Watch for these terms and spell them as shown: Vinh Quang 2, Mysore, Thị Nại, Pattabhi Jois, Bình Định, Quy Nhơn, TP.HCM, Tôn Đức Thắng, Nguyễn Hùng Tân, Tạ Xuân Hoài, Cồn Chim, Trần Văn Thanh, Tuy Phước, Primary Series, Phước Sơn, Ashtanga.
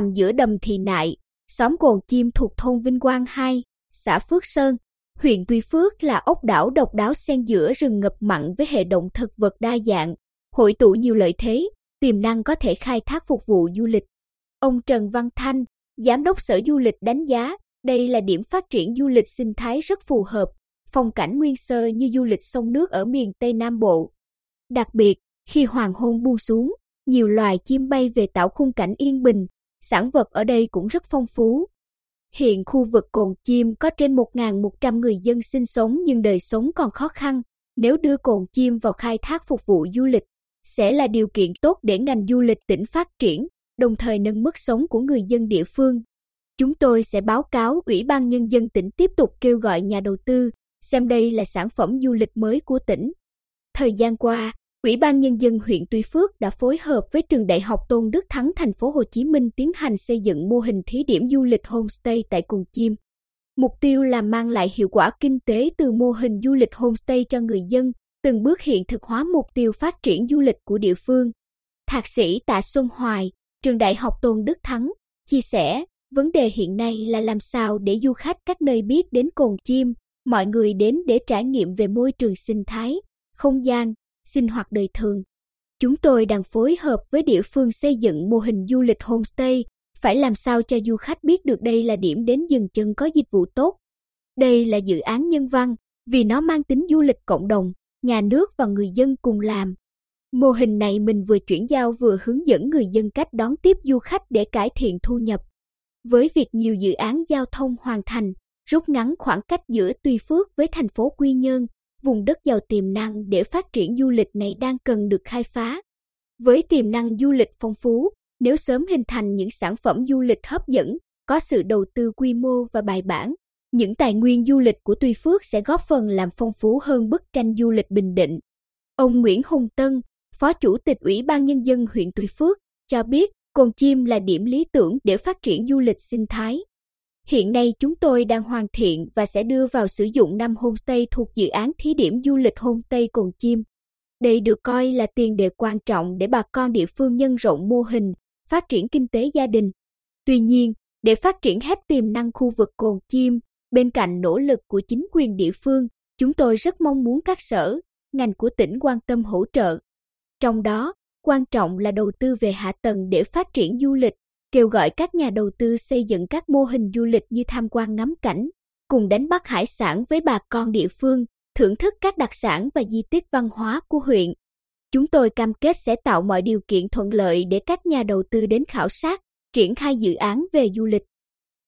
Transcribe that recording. nằm giữa đầm Thị Nại, xóm Cồn Chim thuộc thôn Vinh Quang 2, xã Phước Sơn, huyện Tuy Phước là ốc đảo độc đáo xen giữa rừng ngập mặn với hệ động thực vật đa dạng, hội tụ nhiều lợi thế, tiềm năng có thể khai thác phục vụ du lịch. Ông Trần Văn Thanh, Giám đốc Sở Du lịch đánh giá, đây là điểm phát triển du lịch sinh thái rất phù hợp, phong cảnh nguyên sơ như du lịch sông nước ở miền Tây Nam Bộ. Đặc biệt, khi hoàng hôn buông xuống, nhiều loài chim bay về tạo khung cảnh yên bình, sản vật ở đây cũng rất phong phú. Hiện khu vực Cồn Chim có trên 1.100 người dân sinh sống nhưng đời sống còn khó khăn, nếu đưa Cồn Chim vào khai thác phục vụ du lịch, sẽ là điều kiện tốt để ngành du lịch tỉnh phát triển, đồng thời nâng mức sống của người dân địa phương. Chúng tôi sẽ báo cáo Ủy ban Nhân dân tỉnh tiếp tục kêu gọi nhà đầu tư, xem đây là sản phẩm du lịch mới của tỉnh. Thời gian qua, Ủy ban Nhân dân huyện Tuy Phước đã phối hợp với Trường Đại học Tôn Đức Thắng TP.HCM tiến hành xây dựng mô hình thí điểm du lịch homestay tại Cồn Chim. Mục tiêu là mang lại hiệu quả kinh tế từ mô hình du lịch homestay cho người dân, từng bước hiện thực hóa mục tiêu phát triển du lịch của địa phương. Thạc sĩ Tạ Xuân Hoài, Trường Đại học Tôn Đức Thắng, chia sẻ, vấn đề hiện nay là làm sao để du khách các nơi biết đến Cồn Chim, mọi người đến để trải nghiệm về môi trường sinh thái, không gian, sinh hoạt đời thường. Chúng tôi đang phối hợp với địa phương xây dựng mô hình du lịch homestay, phải làm sao cho du khách biết được đây là điểm đến dừng chân có dịch vụ tốt. Đây là dự án nhân văn, vì nó mang tính du lịch cộng đồng, nhà nước và người dân cùng làm. Mô hình này mình vừa chuyển giao vừa hướng dẫn người dân cách đón tiếp du khách để cải thiện thu nhập. Với việc nhiều dự án giao thông hoàn thành, rút ngắn khoảng cách giữa Tuy Phước với thành phố Quy Nhơn, vùng đất giàu tiềm năng để phát triển du lịch này đang cần được khai phá. Với tiềm năng du lịch phong phú, nếu sớm hình thành những sản phẩm du lịch hấp dẫn, có sự đầu tư quy mô và bài bản, những tài nguyên du lịch của Tuy Phước sẽ góp phần làm phong phú hơn bức tranh du lịch Bình Định. Ông Nguyễn Hùng Tân, Phó Chủ tịch Ủy ban Nhân dân huyện Tuy Phước, cho biết Cồn Chim là điểm lý tưởng để phát triển du lịch sinh thái. Hiện nay chúng tôi đang hoàn thiện và sẽ đưa vào sử dụng 5 homestay thuộc dự án thí điểm du lịch homestay Cồn Chim. Đây được coi là tiền đề quan trọng để bà con địa phương nhân rộng mô hình, phát triển kinh tế gia đình. Tuy nhiên, để phát triển hết tiềm năng khu vực Cồn Chim, bên cạnh nỗ lực của chính quyền địa phương, chúng tôi rất mong muốn các sở, ngành của tỉnh quan tâm hỗ trợ. Trong đó, quan trọng là đầu tư về hạ tầng để phát triển du lịch, kêu gọi các nhà đầu tư xây dựng các mô hình du lịch như tham quan ngắm cảnh, cùng đánh bắt hải sản với bà con địa phương, thưởng thức các đặc sản và di tích văn hóa của huyện. Chúng tôi cam kết sẽ tạo mọi điều kiện thuận lợi để các nhà đầu tư đến khảo sát, triển khai dự án về du lịch.